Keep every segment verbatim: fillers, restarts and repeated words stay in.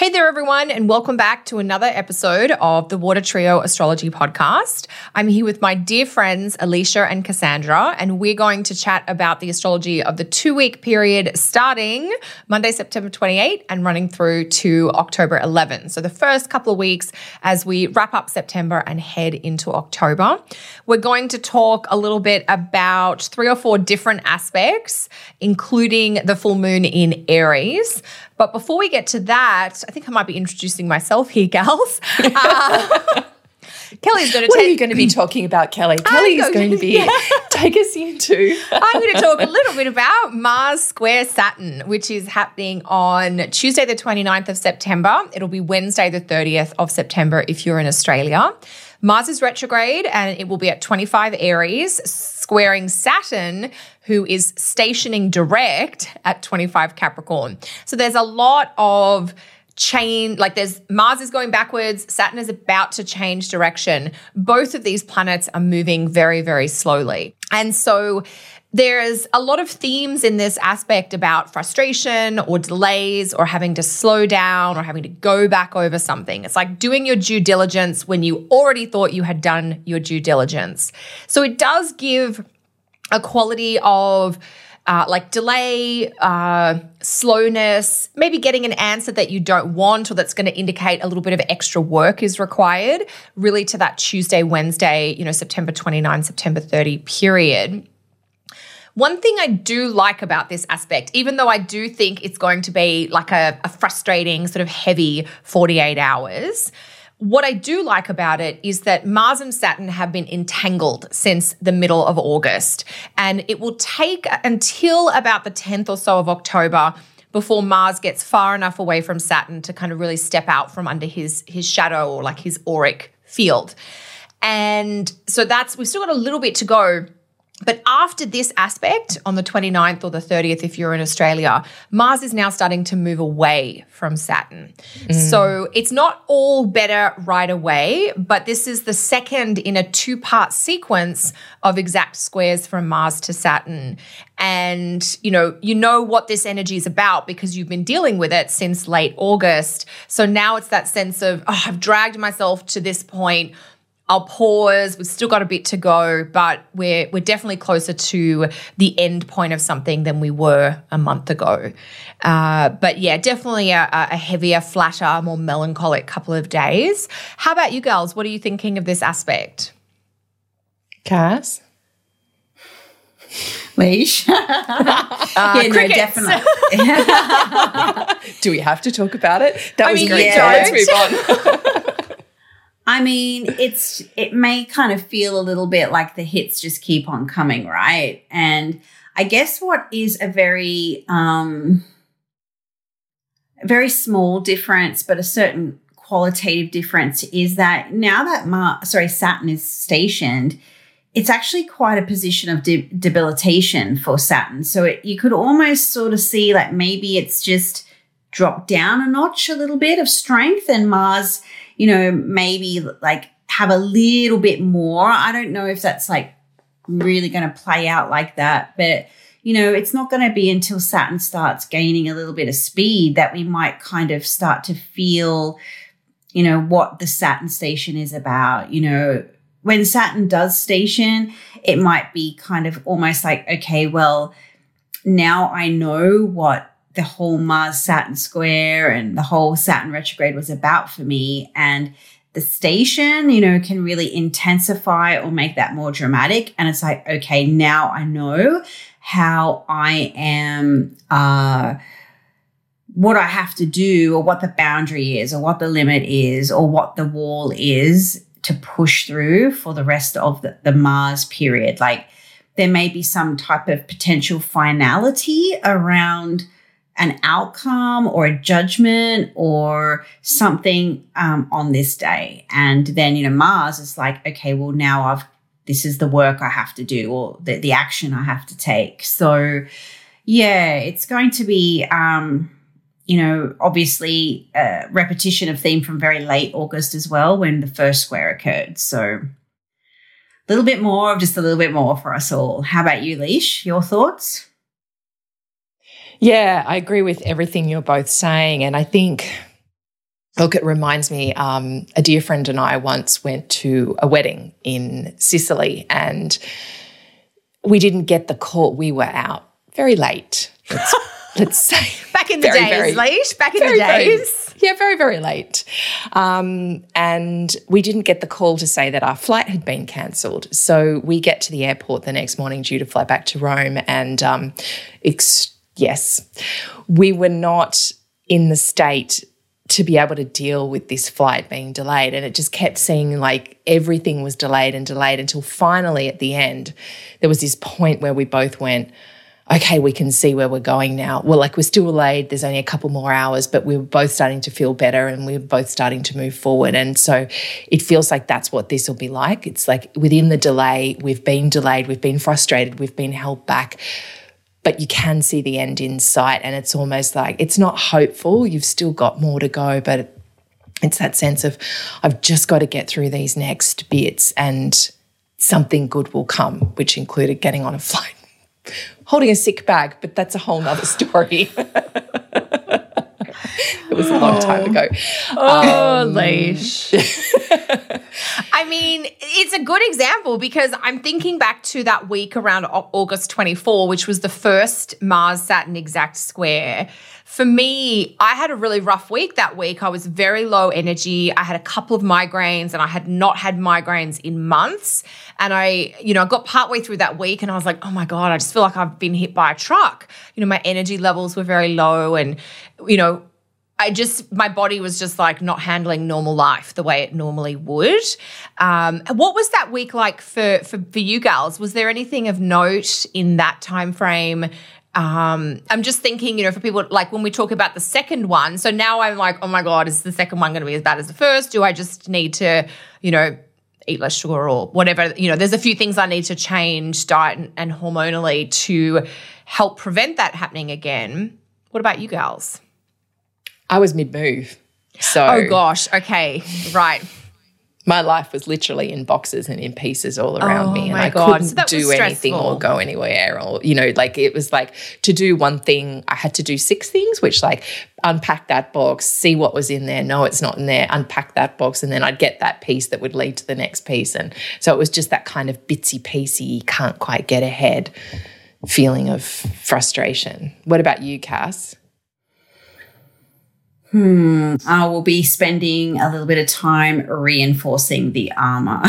Hey there, everyone, and welcome back to another episode of the Water Trio Astrology Podcast. I'm here with my dear friends, Alicia and Cassandra, and we're going to chat about the astrology of the two-week period starting Monday, September twenty-eighth and running through to October eleventh. So the first couple of weeks as we wrap up September and head into October. We're going to talk a little bit about three or four different aspects, including the full moon in Aries. But before we get to that, I think I might be introducing myself here, gals. Uh, Kelly's going to. What take, are you going to be talking about, Kelly? Kelly is going to be yeah. take us into. I'm going to talk a little bit about Mars Square Saturn, which is happening on Tuesday, the twenty-ninth of September. It'll be Wednesday, the thirtieth of September, if you're in Australia. Mars is retrograde, and it will be at twenty-five Aries, squaring Saturn, who is stationing direct at twenty-five Capricorn. So there's a lot of change, like there's Mars is going backwards, Saturn is about to change direction. Both of these planets are moving very, very slowly. And so there's a lot of themes in this aspect about frustration or delays or having to slow down or having to go back over something. It's like doing your due diligence when you already thought you had done your due diligence. So it does give a quality of uh, like delay, uh, slowness, maybe getting an answer that you don't want or that's going to indicate a little bit of extra work is required, really to that Tuesday, Wednesday, you know, September twenty-ninth, September thirtieth period. One thing I do like about this aspect, even though I do think it's going to be like a, a frustrating sort of heavy forty-eight hours, what I do like about it is that Mars and Saturn have been entangled since the middle of August, and it will take until about the tenth or so of October before Mars gets far enough away from Saturn to kind of really step out from under his, his shadow or like his auric field. And so that's, we've still got a little bit to go. But after this aspect, on the twenty-ninth or the thirtieth, if you're in Australia, Mars is now starting to move away from Saturn. Mm. So it's not all better right away, but this is the second in a two-part sequence of exact squares from Mars to Saturn. And, you know, you know what this energy is about because you've been dealing with it since late August. So now it's that sense of, oh, I've dragged myself to this point. I'll pause, we've still got a bit to go, but we're we're definitely closer to the end point of something than we were a month ago. Uh, but yeah, definitely a, a heavier, flatter, more melancholic couple of days. How about you girls? What are you thinking of this aspect? Cass? Leash? uh, yeah, crickets. No, definitely. Do we have to talk about it? That I was mean, great. Yeah, let's move on. I mean, it's it may kind of feel a little bit like the hits just keep on coming, right? And I guess what is a very, um, a very small difference, but a certain qualitative difference is that now that Mar- sorry Saturn is stationed, it's actually quite a position of de- debilitation for Saturn. So it, you could almost sort of see like maybe it's just dropped down a notch, a little bit of strength, and Mars, you know, maybe like have a little bit more. I don't know if that's like really going to play out like that. But, you know, it's not going to be until Saturn starts gaining a little bit of speed that we might kind of start to feel, you know, what the Saturn station is about. You know, when Saturn does station, it might be kind of almost like, okay, well, now I know what the whole Mars-Saturn square and the whole Saturn retrograde was about for me. And the station, you know, can really intensify or make that more dramatic. And it's like, okay, now I know how I am, uh, what I have to do or what the boundary is or what the limit is or what the wall is to push through for the rest of the, the Mars period. Like there may be some type of potential finality around an outcome or a judgment or something um, on this day. And then, you know, Mars is like, okay, well, now I've, this is the work I have to do or the, the action I have to take. So, yeah, it's going to be, um, you know, obviously a repetition of theme from very late August as well when the first square occurred. So a little bit more of just a little bit more for us all. How about you, Leesh? Your thoughts? Yeah, I agree with everything you're both saying. And I think Look, it reminds me, um, a dear friend and I once went to a wedding in Sicily, and we didn't get the call. We were out very late. Let's, let's say back in the very, days, very, late. Back in very, the days, very, yeah, very very late. Um, and we didn't get the call to say that our flight had been cancelled. So we get to the airport the next morning, due to fly back to Rome, and um, ex- yes, we were not in the state to be able to deal with this flight being delayed. And it just kept seeming like everything was delayed and delayed until finally at the end, there was this point where we both went, okay, we can see where we're going now. Well, like, we're still delayed. There's only a couple more hours, but we were both starting to feel better and we were both starting to move forward. And so it feels like that's what this will be like. It's like within the delay, we've been delayed, we've been frustrated, we've been held back, but you can see the end in sight, and it's almost like it's not hopeful. You've still got more to go, but it's that sense of I've just got to get through these next bits and something good will come, which included getting on a flight, holding a sick bag, but that's a whole nother story. It was a long time ago. Oh, um, leash. I mean, it's a good example because I'm thinking back to that week around August twenty-fourth, which was the first Mars Saturn exact square. For me, I had a really rough week that week. I was very low energy. I had a couple of migraines, and I had not had migraines in months. And I, you know, I got partway through that week and I was like, oh my God, I just feel like I've been hit by a truck. You know, my energy levels were very low, and, you know, I just, my body was just like not handling normal life the way it normally would. Um, what was that week like for, for, for you gals? Was there anything of note in that time frame? Um, I'm just thinking, you know, for people, like when we talk about the second one, so now I'm like, oh my God, is the second one going to be as bad as the first? Do I just need to, you know, eat less sugar or whatever? You know, there's a few things I need to change diet and, and hormonally to help prevent that happening again. What about you gals? I was mid-move. So oh gosh, okay, right. My life was literally in boxes and in pieces all around oh, me, and I God. couldn't so do anything or go anywhere, or, you know, like it was like to do one thing, I had to do six things, which like unpack that box, see what was in there, no, it's not in there, unpack that box, and then I'd get that piece that would lead to the next piece. And so it was just that kind of bitsy-piecey, can't quite get ahead feeling of frustration. What about you, Cass? Hmm, I will be spending a little bit of time reinforcing the armor,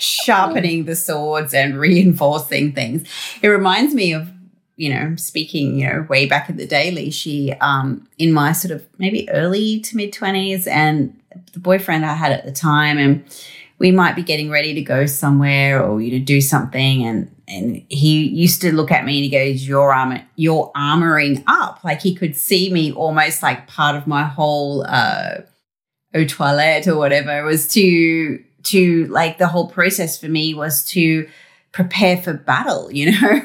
sharpening the swords and reinforcing things. It reminds me of, you know, speaking, you know, way back in the day, Alicia, um, in my sort of maybe early to mid-twenties, and the boyfriend I had at the time, and we might be getting ready to go somewhere or, you know, do something, and And he used to look at me and he goes, you're, armor- you're armoring up. Like he could see me almost like part of my whole uh, eau toilette or whatever was to, to like the whole process for me was to prepare for battle, you know.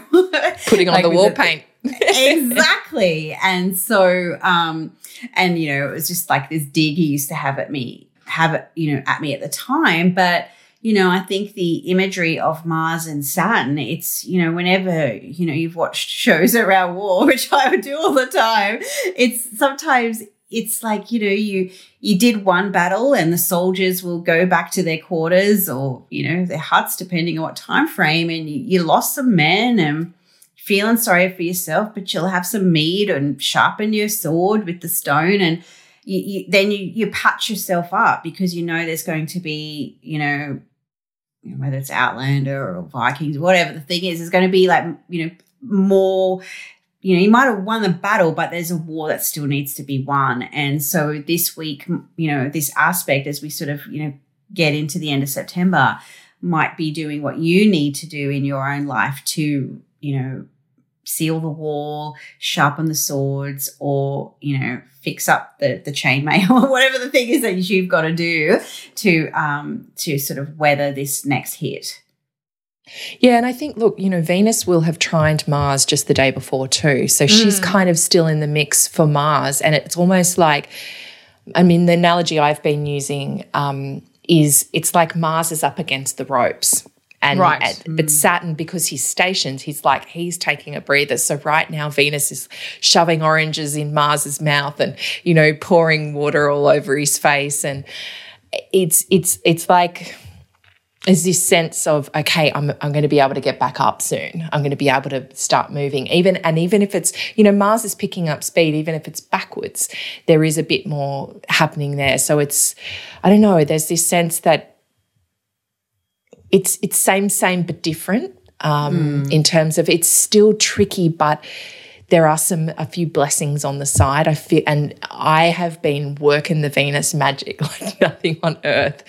Putting on like the wall the, paint. Exactly. And so, um, and, you know, it was just like this dig he used to have at me, have it, you know, at me at the time. But you know, I think the imagery of Mars and Saturn, it's, you know, whenever, you know, you've watched shows around war, which I would do all the time, it's sometimes it's like, you know, you you did one battle and the soldiers will go back to their quarters or, you know, their huts, depending on what time frame, and you, you lost some men and feeling sorry for yourself, but you'll have some mead and sharpen your sword with the stone, and you, you, then you, you patch yourself up because you know there's going to be, you know, You know, whether it's Outlander or Vikings, whatever the thing is, is going to be like, you know, more, you know, you might have won the battle, but there's a war that still needs to be won. And so this week, you know, this aspect as we sort of, you know, get into the end of September might be doing what you need to do in your own life to, you know, seal the wall, sharpen the swords, or, you know, fix up the, the chainmail or whatever the thing is that you've got to do to um, to sort of weather this next hit. Yeah, and I think, look, you know, Venus will have trined Mars just the day before too, so mm. she's kind of still in the mix for Mars, and it's almost like, I mean, the analogy I've been using um, is it's like Mars is up against the ropes. And, right. and but Saturn, because he's stationed, he's like, he's taking a breather. So right now Venus is shoving oranges in Mars's mouth and, you know, pouring water all over his face. And it's it's it's like is this sense of, okay, I'm I'm going to be able to get back up soon. I'm going to be able to start moving. Even and even if it's, you know, Mars is picking up speed, even if it's backwards, there is a bit more happening there. So it's, I don't know, there's this sense that it's it's same, same but different um, mm. in terms of it's still tricky, but there are some a few blessings on the side. I feel, and I have been working the Venus magic like nothing on earth,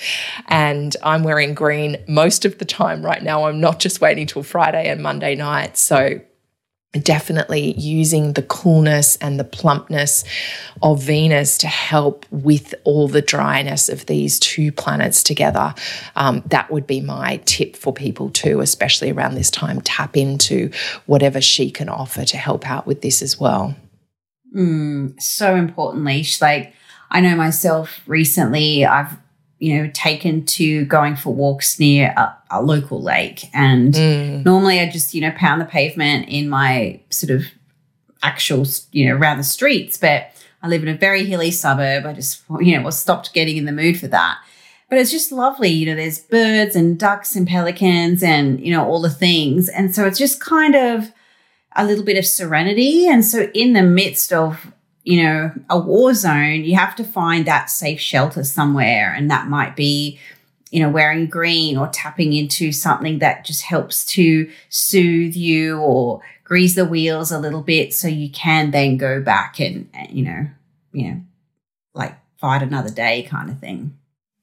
and I'm wearing green most of the time right now. I'm not just waiting till Friday and Monday night. So definitely using the coolness and the plumpness of Venus to help with all the dryness of these two planets together. Um, that would be my tip for people too, especially around this time. Tap into whatever she can offer to help out with this as well. Mm, so important, Leesh. Like I know myself recently, I've you know, taken to going for walks near a, a local lake. And mm. normally I just, you know, pound the pavement in my sort of actual, you know, around the streets. But I live in a very hilly suburb. I just, you know, was stopped getting in the mood for that. But it's just lovely. You know, there's birds and ducks and pelicans and, you know, all the things. And so it's just kind of a little bit of serenity. And so in the midst of, you know, a war zone, you have to find that safe shelter somewhere, and that might be, you know, wearing green or tapping into something that just helps to soothe you or grease the wheels a little bit so you can then go back and, and you know, you know, like fight another day kind of thing.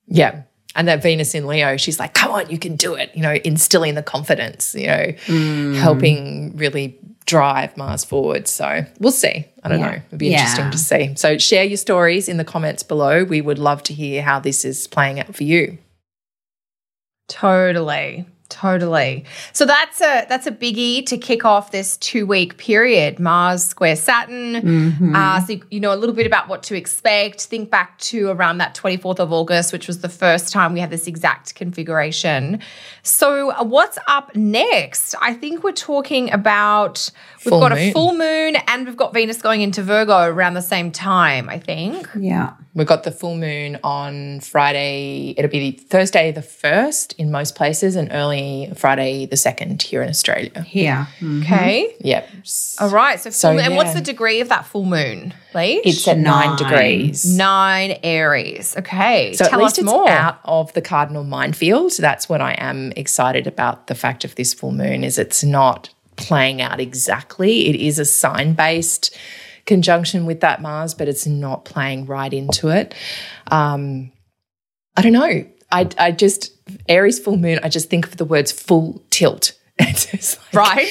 Yeah. And that Venus in Leo, she's like, come on, you can do it, you know, instilling the confidence, you know, mm. helping really drive Mars forward. So we'll see. I don't yeah. know. It'll be yeah. interesting to see. So share your stories in the comments below. We would love to hear how this is playing out for you. Totally. Totally. So that's a that's a biggie to kick off this two-week period, Mars square Saturn. Mm-hmm. Uh, so, you, you know, a little bit about what to expect. Think back to around that twenty-fourth of August, which was the first time we had this exact configuration. So what's up next? I think we're talking about we've full got moon. a full moon and we've got Venus going into Virgo around the same time, I think. Yeah. We've got the full moon on Friday. It'll be Thursday the first in most places and early Friday the second here in Australia. Here. Mm-hmm. Okay. Yep. All right. So, full so moon. Yeah. And what's the degree of that full moon, Leish? It's at nine, nine degrees. Nine Aries. Okay. So Tell at least us it's more. Out of the cardinal minefield. That's what I am excited about the fact of this full moon is it's not playing out exactly. It is a sign-based conjunction with that Mars, but it's not playing right into it. Um, I don't know. I, I just, Aries full moon, I just think of the words full tilt. It's just like right.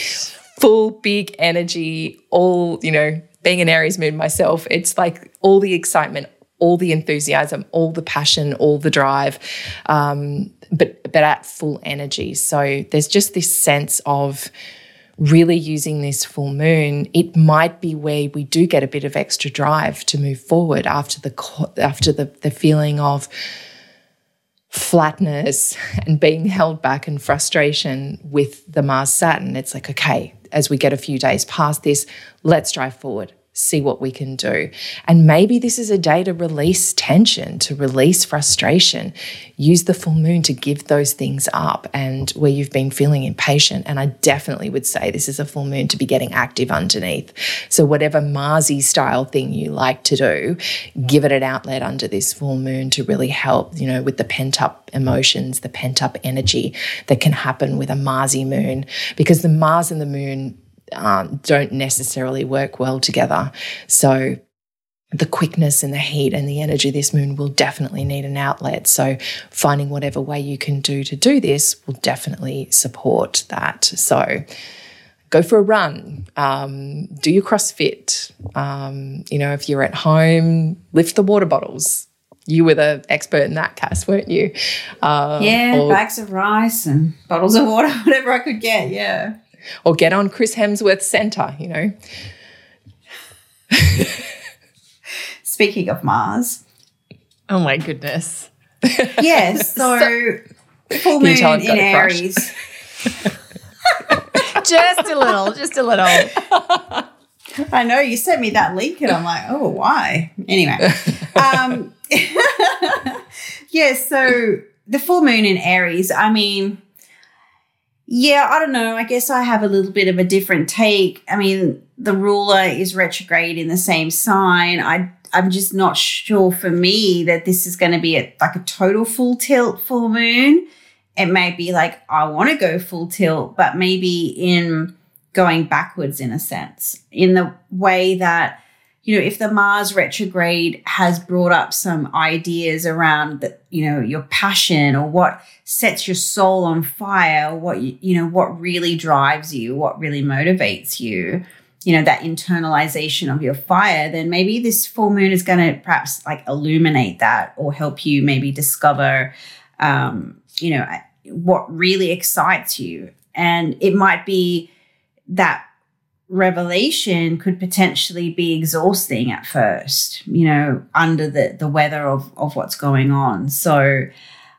Full big energy, all, you know, being an Aries moon myself, it's like all the excitement, all the enthusiasm, all the passion, all the drive, um, but, but at full energy. So there's just this sense of, really using this full moon, it might be where we do get a bit of extra drive to move forward after the after the, the feeling of flatness and being held back and frustration with the Mars Saturn. It's like, okay, as we get a few days past this, let's drive forward, see what we can do. And maybe this is a day to release tension, to release frustration, use the full moon to give those things up and where you've been feeling impatient. And I definitely would say this is a full moon to be getting active underneath. So whatever Marsy style thing you like to do, give it an outlet under this full moon to really help, you know, with the pent-up emotions, the pent-up energy that can happen with a Marsy moon, because the Mars and the moon Um, don't necessarily work well together. So the quickness and the heat and the energy this moon will definitely need an outlet. So finding whatever way you can do to do this will definitely support that. So go for a run, um, do your CrossFit. Um, you know, if you're at home, lift the water bottles. You were the expert in that, Cass, weren't you? Uh, yeah, or- bags of rice and bottles of water, whatever I could get, yeah. Or get on Chris Hemsworth's Centre, you know. Speaking of Mars. Oh, my goodness. Yes, yeah, so, so full moon in Aries. Just a little, just a little. I know, you sent me that link and I'm like, oh, why? Anyway. Um, yeah, so the full moon in Aries, I mean, yeah, I don't know. I guess I have a little bit of a different take. I mean, the ruler is retrograde in the same sign. I, I'm just not sure for me that this is going to be a, like a total full tilt full moon. It may be like I want to go full tilt, but maybe in going backwards in a sense, in the way that, you know, if the Mars retrograde has brought up some ideas around, the, you know, your passion or what sets your soul on fire, what, you, you know, what really drives you, what really motivates you, you know, that internalization of your fire, then maybe this full moon is going to perhaps like illuminate that or help you maybe discover, um, you know, what really excites you. And it might be that revelation could potentially be exhausting at first, you know, under the, the weather of, of what's going on. So,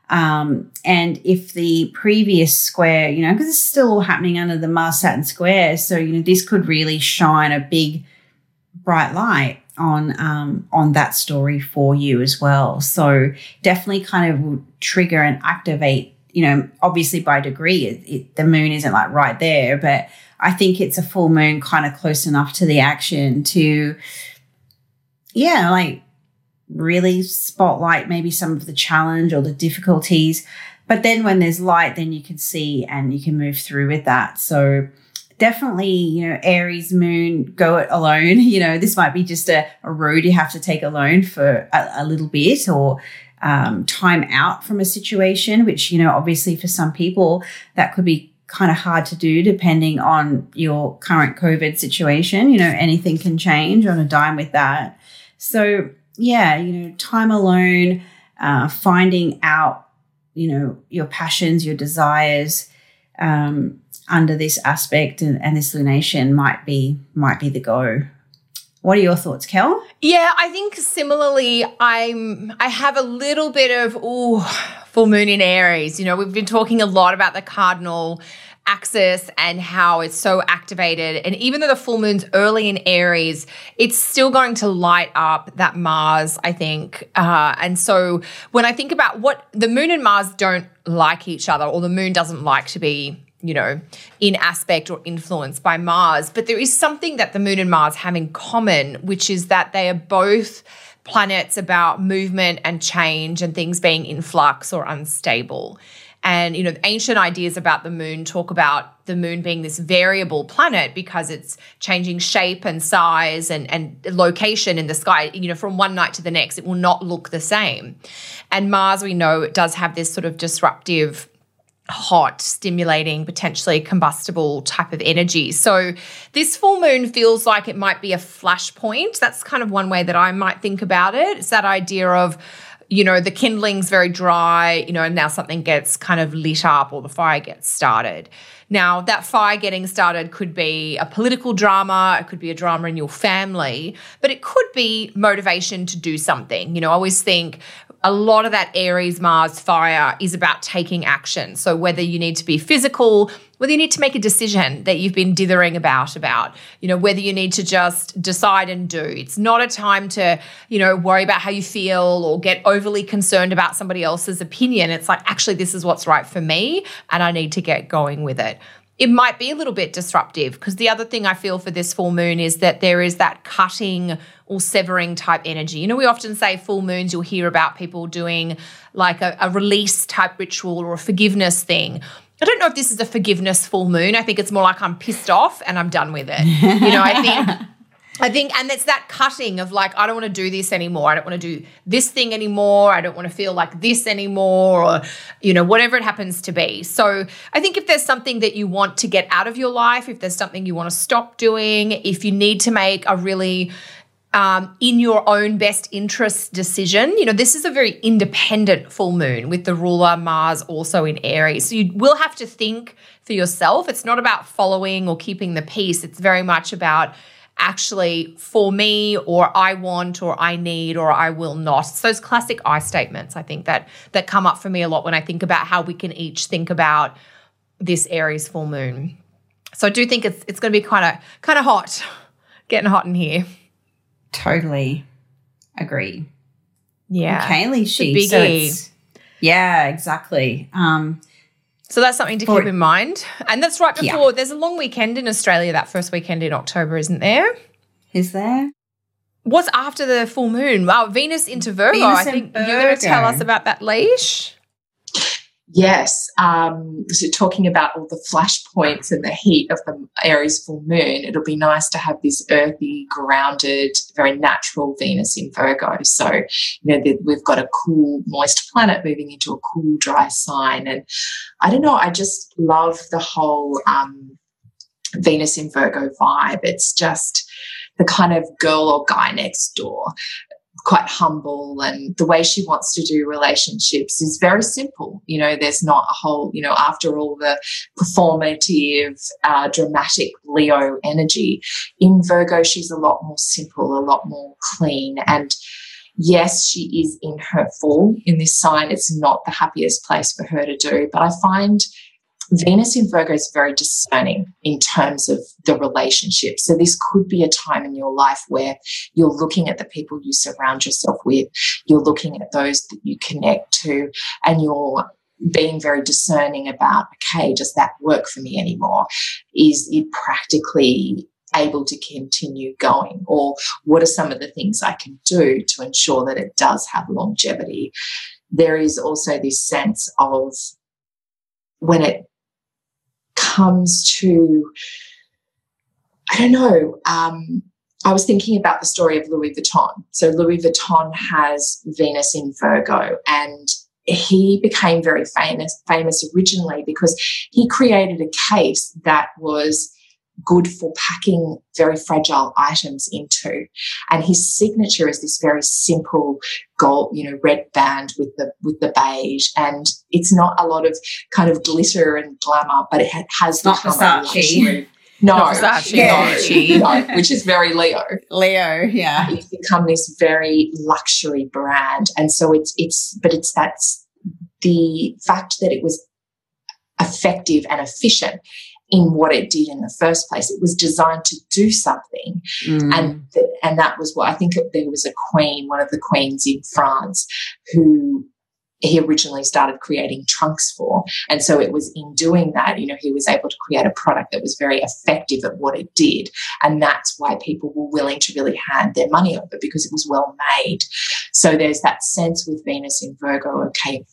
um, and if the previous square, you know, because it's still all happening under the Mars Saturn square, so, you know, this could really shine a big bright light on, um, on that story for you as well. So definitely kind of will trigger and activate, you know, obviously by degree, it, it, the moon isn't like right there, but I think it's a full moon kind of close enough to the action to, yeah, like really spotlight maybe some of the challenge or the difficulties. But then when there's light, then you can see and you can move through with that. So definitely, you know, Aries moon, go it alone. You know, this might be just a, a road you have to take alone for a, a little bit, or um, time out from a situation, which, you know, obviously for some people that could be kind of hard to do depending on your current COVID situation. You know, anything can change on a dime with that. So, yeah, you know, time alone, uh, finding out, you know, your passions, your desires um, under this aspect and, and this lunation might be might be the go. What are your thoughts, Kel? Yeah, I think similarly, I'm I have a little bit of, ooh, full moon in Aries. You know, we've been talking a lot about the cardinal axis and how it's so activated. And even though the full moon's early in Aries, it's still going to light up that Mars, I think. Uh, and so when I think about what the moon and Mars don't like each other, or the moon doesn't like to be, you know, in aspect or influenced by Mars. But there is something that the moon and Mars have in common, which is that they are both planets about movement and change and things being in flux or unstable. And, you know, ancient ideas about the moon talk about the moon being this variable planet because it's changing shape and size and, and location in the sky. You know, from one night to the next, it will not look the same. And Mars, we know, it does have this sort of disruptive, hot, stimulating, potentially combustible type of energy. So this full moon feels like it might be a flashpoint. That's kind of one way that I might think about it. It's that idea of, you know, the kindling's very dry, you know, and now something gets kind of lit up or the fire gets started. Now, that fire getting started could be a political drama, it could be a drama in your family, but it could be motivation to do something. You know, I always think a lot of that Aries-Mars fire is about taking action. So whether you need to be physical, whether you need to make a decision that you've been dithering about, about, you know, whether you need to just decide and do. It's not a time to, you know, worry about how you feel or get overly concerned about somebody else's opinion. It's like, actually, this is what's right for me and I need to get going with it. It might be a little bit disruptive because the other thing I feel for this full moon is that there is that cutting or severing type energy. You know, we often say full moons, you'll hear about people doing like a, a release type ritual or a forgiveness thing. I don't know if this is a forgiveness full moon. I think it's more like I'm pissed off and I'm done with it. You know, I think... I think, and it's that cutting of like, I don't want to do this anymore. I don't want to do this thing anymore. I don't want to feel like this anymore, or, you know, whatever it happens to be. So I think if there's something that you want to get out of your life, if there's something you want to stop doing, if you need to make a really um, in your own best interest decision, you know, this is a very independent full moon with the ruler Mars also in Aries. So you will have to think for yourself. It's not about following or keeping the peace. It's very much about actually for me, or I want, or I need, or I will not. It's those classic I statements, I think, that that come up for me a lot when I think about how we can each think about this Aries full moon. So I do think it's it's going to be kind of kind of hot, getting hot in here. Totally agree. Yeah. Kaylee, she. So it's, yeah, exactly. Um, so that's something to keep in mind. And that's right before, yeah. There's a long weekend in Australia, that first weekend in October, isn't there? Is there? What's after the full moon? Wow, Venus into Virgo. Venus I think Virgo. You're going to tell us about that, Leish. Yes. Um, so talking about all the flash points and the heat of the Aries full moon, it'll be nice to have this earthy, grounded, very natural Venus in Virgo. So, you know, the, we've got a cool, moist planet moving into a cool, dry sign. And I don't know, I just love the whole um, Venus in Virgo vibe. It's just the kind of girl or guy next door, quite humble, and the way she wants to do relationships is very simple. You know, there's not a whole, you know, after all the performative, uh, dramatic Leo energy. In Virgo, she's a lot more simple, a lot more clean. And yes, she is in her full in this sign. It's not the happiest place for her to do, but I find Venus in Virgo is very discerning in terms of the relationship. So this could be a time in your life where you're looking at the people you surround yourself with, you're looking at those that you connect to, and you're being very discerning about, okay, does that work for me anymore? Is it practically able to continue going? Or what are some of the things I can do to ensure that it does have longevity? There is also this sense of when it comes to, I don't know, um, I was thinking about the story of Louis Vuitton. So Louis Vuitton has Venus in Virgo, and he became very famous, famous originally because he created a case that was good for packing very fragile items into, and his signature is this very simple gold, you know, red band with the with the beige, and it's not a lot of kind of glitter and glamour, but it has not Versace. No, not Versace, yeah. no, no, which is very Leo. Leo, yeah, it's become this very luxury brand, and so it's it's, but it's that's the fact that it was effective and efficient in what it did in the first place. It was designed to do something. Mm. And th- and that was what I think there was a queen, one of the queens in France, who he originally started creating trunks for. And so it was in doing that, you know, he was able to create a product that was very effective at what it did. And that's why people were willing to really hand their money over, because it was well made. So there's that sense with Venus in Virgo, okay,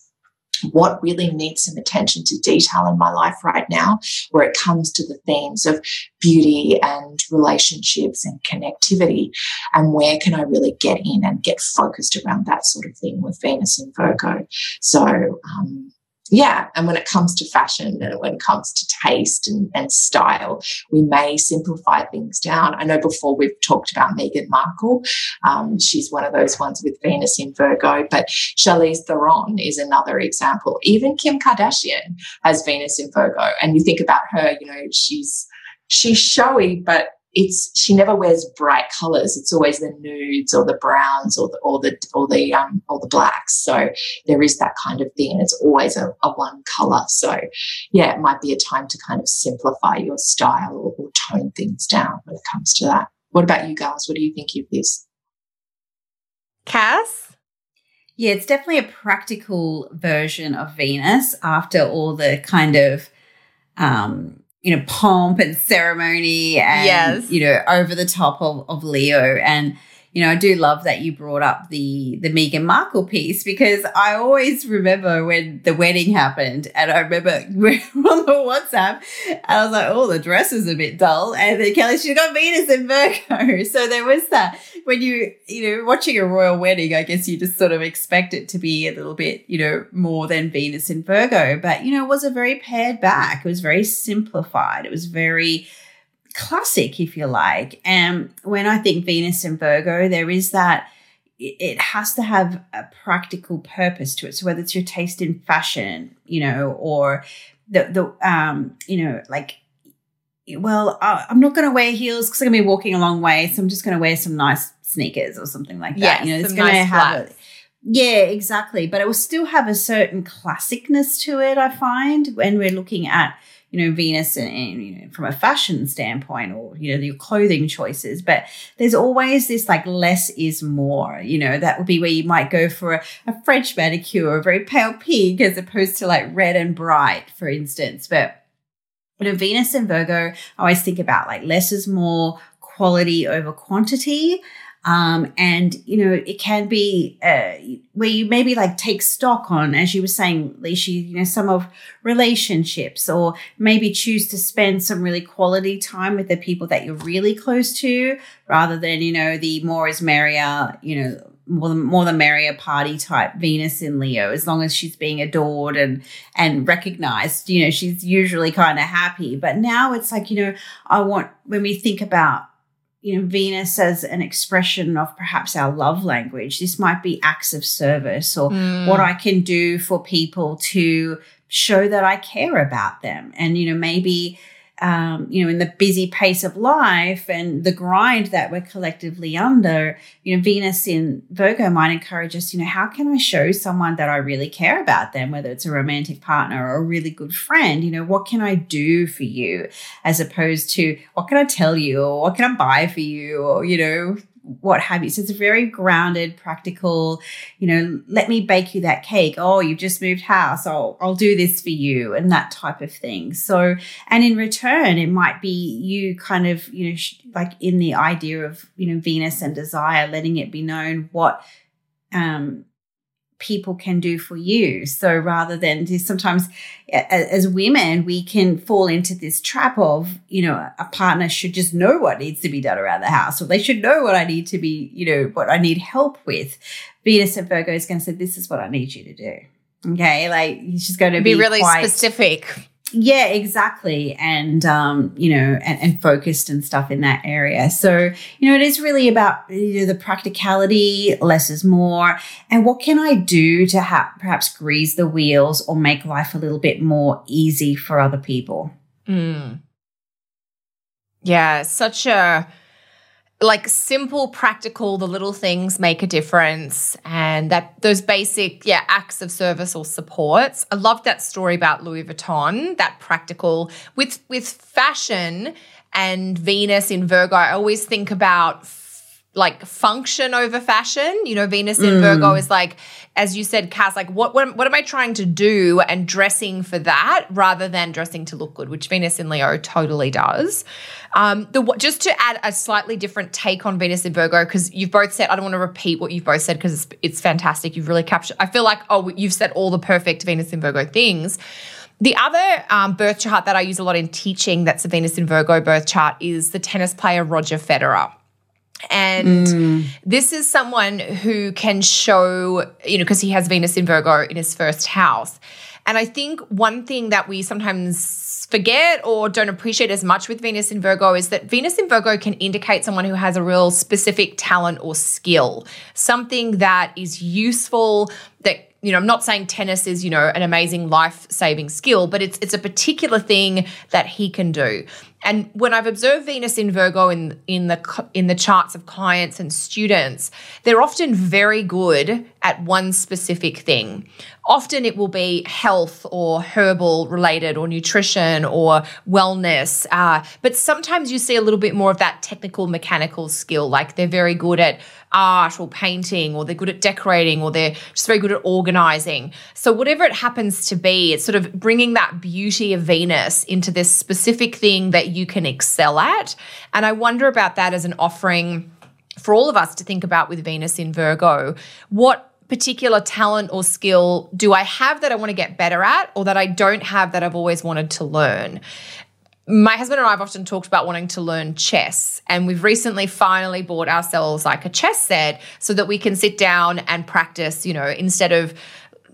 what really needs some attention to detail in my life right now, where it comes to the themes of beauty and relationships and connectivity, and where can I really get in and get focused around that sort of thing with Venus in Virgo. So, um, yeah, and when it comes to fashion and when it comes to taste and, and style, we may simplify things down. I know before we've talked about Meghan Markle. Um, she's one of those ones with Venus in Virgo, but Charlize Theron is another example. Even Kim Kardashian has Venus in Virgo, and you think about her, you know, she's she's showy, but it's she never wears bright colours. It's always the nudes or the browns or the or the or the um or the blacks. So there is that kind of thing, and it's always a, a one colour. So yeah, it might be a time to kind of simplify your style or, or tone things down when it comes to that. What about you guys? What do you think of this? Cass? Yeah, it's definitely a practical version of Venus after all the kind of um you know, pomp and ceremony and, yes. you know, over the top of, of Leo. And, you know, I do love that you brought up the the Meghan Markle piece, because I always remember when the wedding happened, and I remember on the WhatsApp and I was like, oh, the dress is a bit dull. And then Kelly, she got Venus in Virgo. So there was that. When you, you know, watching a royal wedding, I guess you just sort of expect it to be a little bit, you know, more than Venus in Virgo. But, you know, it was a very pared back. It was very simplified. It was very classic, if you like. And when I think Venus and Virgo, there is that it has to have a practical purpose to it. So whether it's your taste in fashion, you know, or the the um, you know, like, well, uh, I'm not going to wear heels because I'm going to be walking a long way, so I'm just going to wear some nice sneakers or something like that. Yes, you know, it's going to have, yeah, exactly. But it will still have a certain classicness to it, I find, when we're looking at, you know, Venus and, and you know, from a fashion standpoint, or, you know, your clothing choices. But there's always this like less is more, you know, that would be where you might go for a, a French manicure or a very pale pink as opposed to like red and bright, for instance. But, you know, Venus and Virgo, I always think about like less is more, quality over quantity. Um, and, you know, it can be uh, where you maybe like take stock on, as you were saying, Alicia, you know, some of relationships, or maybe choose to spend some really quality time with the people that you're really close to, rather than, you know, the more is merrier, you know, more, more the merrier party type Venus in Leo. As long as she's being adored and, and recognized, you know, she's usually kind of happy. But now it's like, you know, I want, when we think about, you know, Venus as an expression of perhaps our love language, this might be acts of service, or mm. what I can do for people to show that I care about them. And, you know, maybe, um, you know, in the busy pace of life and the grind that we're collectively under, you know, Venus in Virgo might encourage us, you know, how can I show someone that I really care about them, whether it's a romantic partner or a really good friend? You know, what can I do for you, as opposed to what can I tell you, or what can I buy for you, or, you know, what have you. So it's a very grounded, practical, you know, let me bake you that cake. Oh, you've just moved house. I'll, I'll do this for you, and that type of thing. So, and in return, it might be you kind of, you know, sh- like in the idea of, you know, Venus and desire, letting it be known what um, people can do for you. So rather than to sometimes as women, we can fall into this trap of, you know, a partner should just know what needs to be done around the house, or they should know what I need to be, you know, what I need help with. Venus and Virgo is going to say, this is what I need you to do. Okay. Like, she's going to be, be really quite specific. Yeah, exactly. And, um, you know, and, and focused and stuff in that area. So, you know, it is really about, you know, the practicality, less is more. And what can I do to ha- perhaps grease the wheels or make life a little bit more easy for other people? Mm. Yeah, such a, like, simple, practical, the little things make a difference. And that those basic, yeah, acts of service or supports. I love that story about Louis Vuitton, that practical. With, with fashion and Venus in Virgo, I always think about f- like function over fashion. You know, Venus in mm. Virgo is like, as you said, Cass, like what, what, what am I trying to do, and dressing for that rather than dressing to look good, which Venus in Leo totally does. Um, the, just to add a slightly different take on Venus in Virgo, because you've both said, I don't want to repeat what you've both said because it's, it's fantastic. You've really captured, I feel like, oh, you've said all the perfect Venus in Virgo things. The other um, birth chart that I use a lot in teaching that's a Venus in Virgo birth chart is the tennis player Roger Federer. And mm. this is someone who can show, you know, because he has Venus in Virgo in his first house. And I think one thing that we sometimes forget or don't appreciate as much with Venus in Virgo is that Venus in Virgo can indicate someone who has a real specific talent or skill, something that is useful, that, you know, I'm not saying tennis is, you know, an amazing life-saving skill, but it's it's a particular thing that he can do. And when I've observed Venus in Virgo in in the in the charts of clients and students, they're often very good at one specific thing. Often it will be health or herbal related, or nutrition or wellness. Uh, but sometimes you see a little bit more of that technical mechanical skill, like they're very good at art or painting, or they're good at decorating, or they're just very good at organizing. So whatever it happens to be, it's sort of bringing that beauty of Venus into this specific thing that you can excel at. And I wonder about that as an offering for all of us to think about with Venus in Virgo. What particular talent or skill do I have that I want to get better at, or that I don't have that I've always wanted to learn? My husband and I have often talked about wanting to learn chess, and we've recently finally bought ourselves like a chess set so that we can sit down and practice, you know, instead of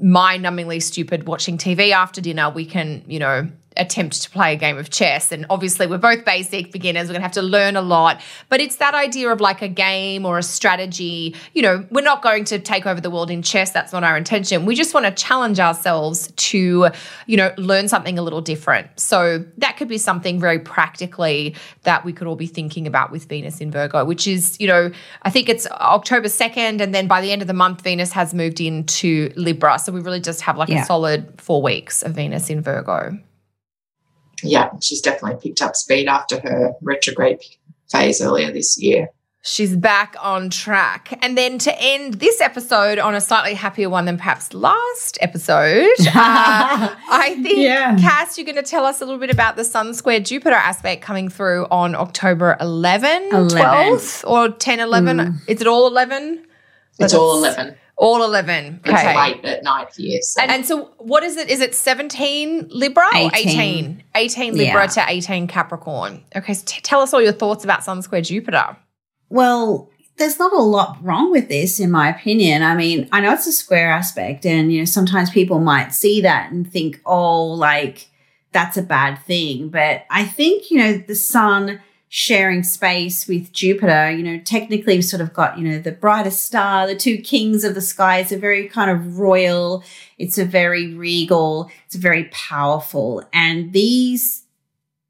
mind-numbingly stupid watching T V after dinner, we can, you know, attempt to play a game of chess. And obviously we're both basic beginners. We're going to have to learn a lot. But it's that idea of like a game or a strategy. You know, we're not going to take over the world in chess. That's not our intention. We just want to challenge ourselves to, you know, learn something a little different. So that could be something very practically that we could all be thinking about with Venus in Virgo, which is, you know, I think it's October second. And then by the end of the month, Venus has moved into Libra. So we really just have like yeah. a solid four weeks of Venus in Virgo. yeah, she's definitely picked up speed after her retrograde phase earlier this year. She's back on track. And then to end this episode on a slightly happier one than perhaps last episode, uh, I think, yeah. Cass, you're going to tell us a little bit about the Sun Square Jupiter aspect coming through on October eleventh, eleventh. twelfth or ten, eleven. Mm. Is it all eleven? It's, it's all eleven. All eleven. Okay. It's late at night here. So. And, and so what is it? Is it seventeen Libra eighteen. Or eighteen? eighteen Libra yeah. to eighteen Capricorn. Okay, so t- tell us all your thoughts about Sun Square Jupiter. Well, there's not a lot wrong with this, in my opinion. I mean, I know it's a square aspect, and, you know, sometimes people might see that and think, oh, like, that's a bad thing. But I think, you know, the Sun sharing space with Jupiter, you know, technically we've sort of got, you know, the brightest star, the two kings of the sky. It's a very kind of royal, it's a very regal, it's very powerful. And these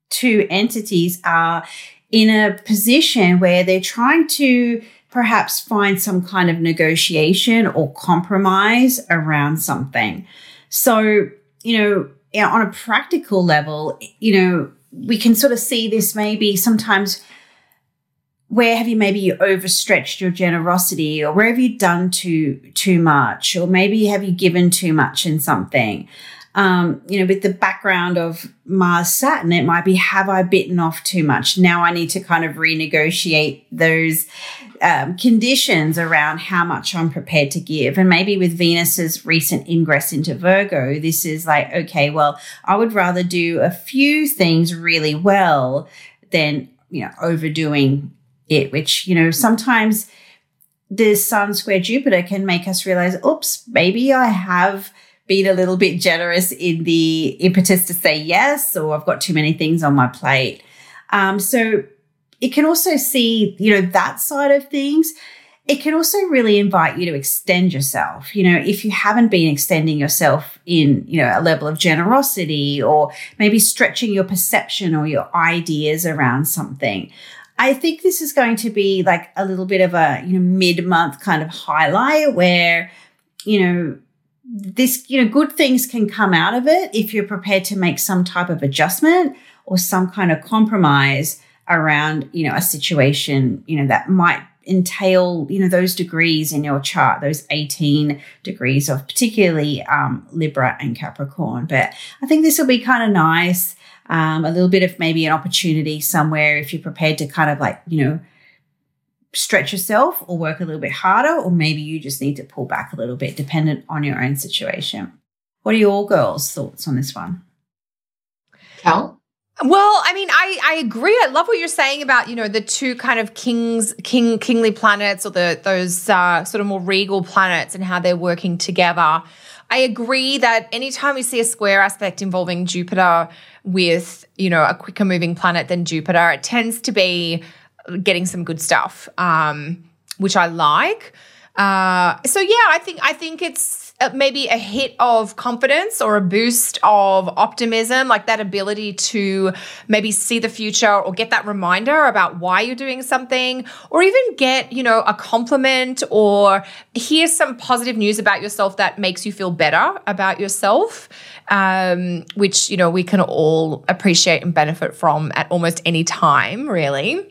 two entities are in a position where they're trying to perhaps find some kind of negotiation or compromise around something. So, you know, on a practical level, you know, we can sort of see this maybe sometimes where have you maybe you overstretched your generosity, or where have you done too too much, or maybe have you given too much in something. Um, you know, with the background of Mars Saturn, it might be, have I bitten off too much? Now I need to kind of renegotiate those um, conditions around how much I'm prepared to give. And maybe with Venus's recent ingress into Virgo, this is like, okay, well, I would rather do a few things really well than, you know, overdoing it, which, you know, sometimes the Sun square Jupiter can make us realize, oops, maybe I have been a little bit generous in the impetus to say yes, or I've got too many things on my plate. Um, so it can also see, you know, that side of things. It can also really invite you to extend yourself. You know, if you haven't been extending yourself in, you know, a level of generosity, or maybe stretching your perception or your ideas around something. I think this is going to be like a little bit of a, you know, mid-month kind of highlight where, you know, this, you know, good things can come out of it if you're prepared to make some type of adjustment or some kind of compromise around, you know, a situation, you know, that might entail, you know, those degrees in your chart, those eighteen degrees of particularly um, Libra and Capricorn. But I think this will be kind of nice, um, a little bit of maybe an opportunity somewhere if you're prepared to kind of like, you know, stretch yourself or work a little bit harder, or maybe you just need to pull back a little bit dependent on your own situation. What are your girls' thoughts on this one? Kel? Well, I mean, I, I agree. I love what you're saying about, you know, the two kind of kings, king, kingly planets, or the those uh, sort of more regal planets, and how they're working together. I agree that anytime we see a square aspect involving Jupiter with, you know, a quicker moving planet than Jupiter, it tends to be getting some good stuff, um, which I like. Uh, so yeah, I think I think it's maybe a hit of confidence or a boost of optimism, like that ability to maybe see the future, or get that reminder about why you're doing something, or even get, you know, a compliment, or hear some positive news about yourself that makes you feel better about yourself, um, which, you know, we can all appreciate and benefit from at almost any time, really.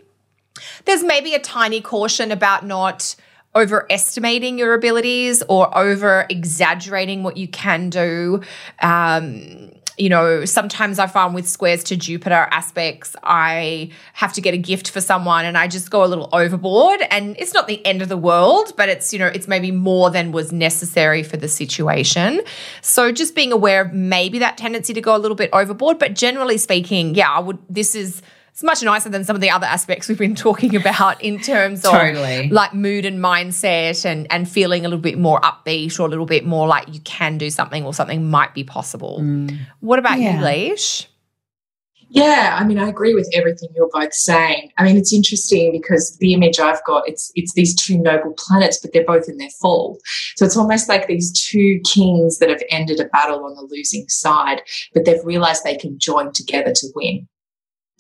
There's maybe a tiny caution about not overestimating your abilities or over-exaggerating what you can do. Um, you know, sometimes I find with squares to Jupiter aspects, I have to get a gift for someone and I just go a little overboard, and it's not the end of the world, but it's, you know, it's maybe more than was necessary for the situation. So just being aware of maybe that tendency to go a little bit overboard, but generally speaking, yeah, I would, this is... It's much nicer than some of the other aspects we've been talking about in terms of totally. like mood and mindset, and, and feeling a little bit more upbeat, or a little bit more like you can do something, or something might be possible. Mm. What about yeah. you, Leish? Yeah, I mean, I agree with everything you're both saying. I mean, it's interesting because the image I've got, it's it's these two noble planets, but they're both in their fall. So it's almost like these two kings that have ended a battle on the losing side, but they've realised they can join together to win.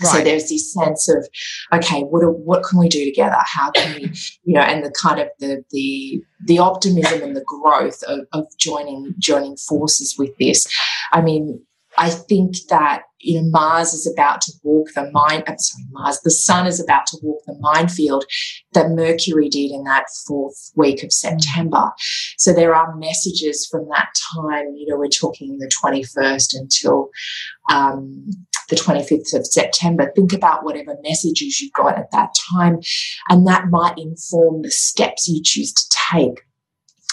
Right. So there's this sense of, okay, what what can we do together? How can we, you know, and the kind of the the the optimism and the growth of, of joining joining forces with this. I mean, I think that you know, Mars is about to walk the mine, I'm sorry, Mars, the Sun is about to walk the minefield that Mercury did in that fourth week of September. So there are messages from that time, you know, we're talking the twenty-first until um, the twenty-fifth of September. Think about whatever messages you got at that time, and that might inform the steps you choose to take.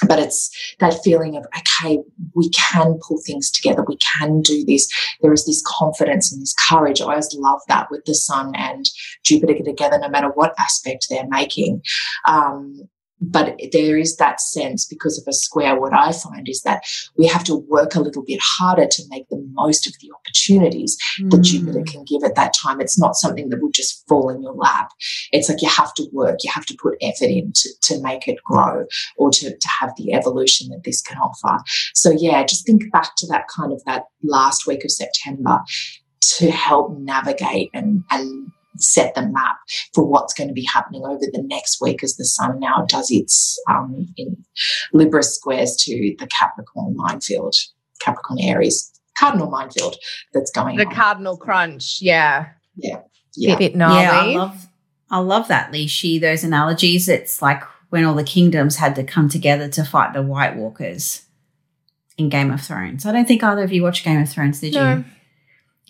But it's that feeling of, okay, we can pull things together. We can do this. There is this confidence and this courage. I always love that with the Sun and Jupiter together, no matter what aspect they're making. Um, but there is that sense, because of a square, what I find is that we have to work a little bit harder to make the most of the opportunities mm. that Jupiter can give at that time. It's not something that will just fall in your lap. It's like you have to work, you have to put effort in to, to make it grow, or to, to have the evolution that this can offer. So, yeah, just think back to that kind of that last week of September to help navigate and and set the map for what's going to be happening over the next week as the Sun now does its um, in Libra squares to the Capricorn minefield, Capricorn Aries, cardinal minefield that's going the on. The cardinal crunch, yeah. Yeah. yeah. Bit, bit gnarly. Yeah, I love, I love that, Lishi, those analogies. It's like when all the kingdoms had to come together to fight the White Walkers in Game of Thrones. I don't think either of you watched Game of Thrones, did no. you?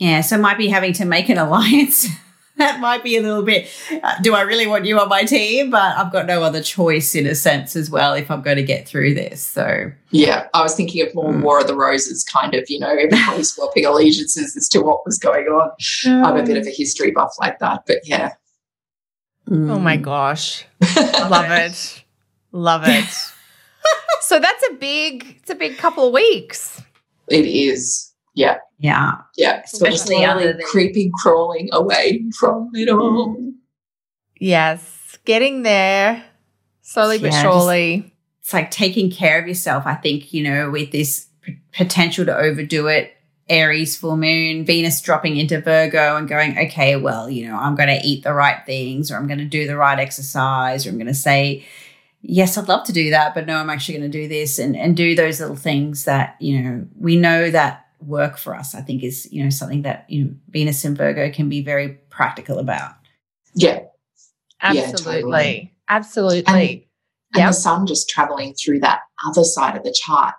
Yeah, so might be having to make an alliance. That might be a little bit, uh, do I really want you on my team? But I've got no other choice in a sense as well if I'm going to get through this. So yeah, I was thinking of more mm. War of the Roses kind of, you know, everybody swapping allegiances as to what was going on. Mm. I'm a bit of a history buff like that, but yeah. Mm. Oh, my gosh. Love it. Love it. So that's a big, it's a big couple of weeks. It is. Yeah. Yeah. Yeah. So it's slowly creeping, crawling away from it all. Yes. Getting there slowly yeah, but surely. Just, it's like taking care of yourself, I think, you know, with this p- potential to overdo it. Aries full moon, Venus dropping into Virgo and going, okay, well, you know, I'm going to eat the right things, or I'm going to do the right exercise, or I'm going to say, yes, I'd love to do that, but no, I'm actually going to do this, and, and do those little things that, you know, we know that work for us, I think, is, you know, something that, you know, Venus and Virgo can be very practical about. Yeah. Absolutely. Yeah, totally. Absolutely. And, yep. and the Sun just traveling through that other side of the chart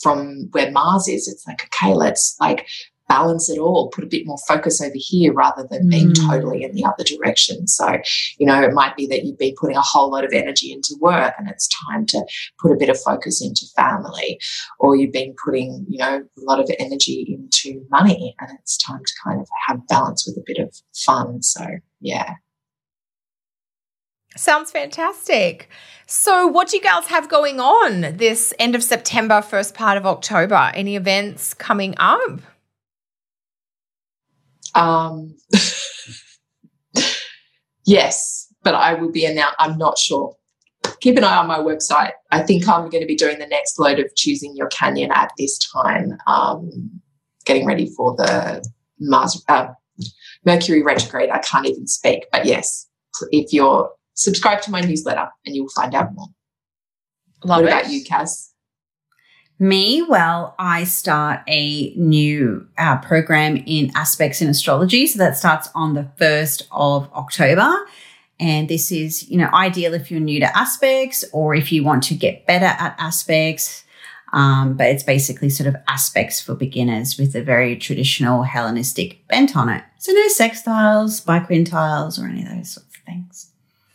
from where Mars is, it's like, okay, let's like balance it all, put a bit more focus over here rather than being mm. totally in the other direction. So, you know, it might be that you've been putting a whole lot of energy into work and it's time to put a bit of focus into family, or you've been putting, you know, a lot of energy into money and it's time to kind of have balance with a bit of fun. So, yeah. Sounds fantastic. So what do you girls have going on this end of September, first part of October? Any events coming up? Um, yes, but I will be announced. I'm not sure. Keep an eye on my website. I think I'm going to be doing the next load of Choosing Your Canyon at this time, um, getting ready for the Mars, uh, Mercury retrograde. I can't even speak, but yes, if you're subscribed to my newsletter and you'll find out more. Love what it. About you, Cass? Me, well, I start a new uh, program in Aspects in Astrology. So that starts on the first of October. And this is, you know, ideal if you're new to aspects or if you want to get better at aspects. Um, but it's basically sort of aspects for beginners with a very traditional Hellenistic bent on it. So no sextiles, biquintiles, or any of those sorts of things.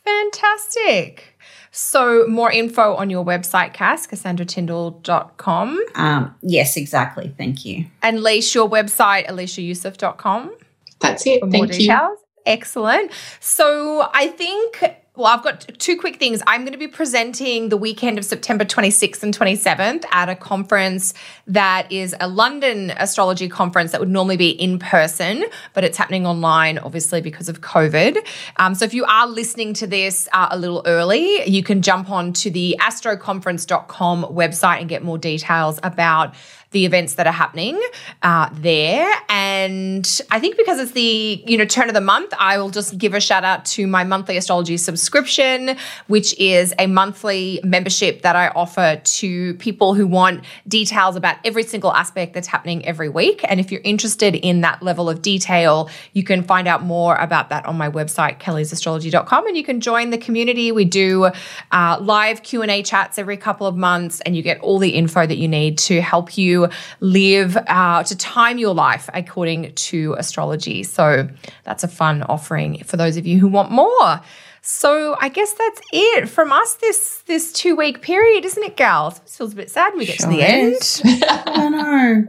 Fantastic. So more info on your website, Cass, Cassandra Tindall dot com. Um, yes, exactly. Thank you. And Leesh, your website, Alicia Yusuf dot com. That's it. For Thank more details. You. Excellent. So I think, well, I've got two quick things. I'm going to be presenting the weekend of September twenty-sixth and twenty-seventh at a conference that is a London astrology conference that would normally be in person, but it's happening online, obviously, because of COVID. Um, so if you are listening to this uh, a little early, you can jump on to the astro conference dot com website and get more details about the events that are happening uh, there. And I think because it's the, you know, turn of the month, I will just give a shout out to my monthly astrology subscribers subscription, which is a monthly membership that I offer to people who want details about every single aspect that's happening every week. And if you're interested in that level of detail, you can find out more about that on my website, Kellys Astrology dot com, and you can join the community. We do uh, live Q and A chats every couple of months, and you get all the info that you need to help you live, uh, to time your life according to astrology. So that's a fun offering for those of you who want more. So I guess that's it from us this this two-week period, isn't it, gals? It feels a bit sad when we get sure to the is. end. I know.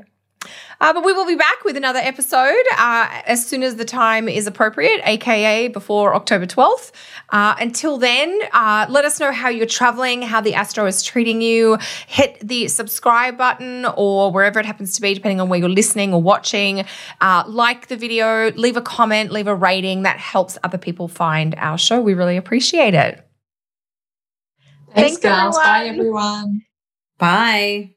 Uh, but we will be back with another episode uh, as soon as the time is appropriate, aka before October twelfth. Uh, until then, uh, let us know how you're traveling, how the astro is treating you. Hit the subscribe button or wherever it happens to be, depending on where you're listening or watching. Uh, like the video, leave a comment, leave a rating. That helps other people find our show. We really appreciate it. Thanks, Thanks girls. Everyone. Bye, everyone. Bye.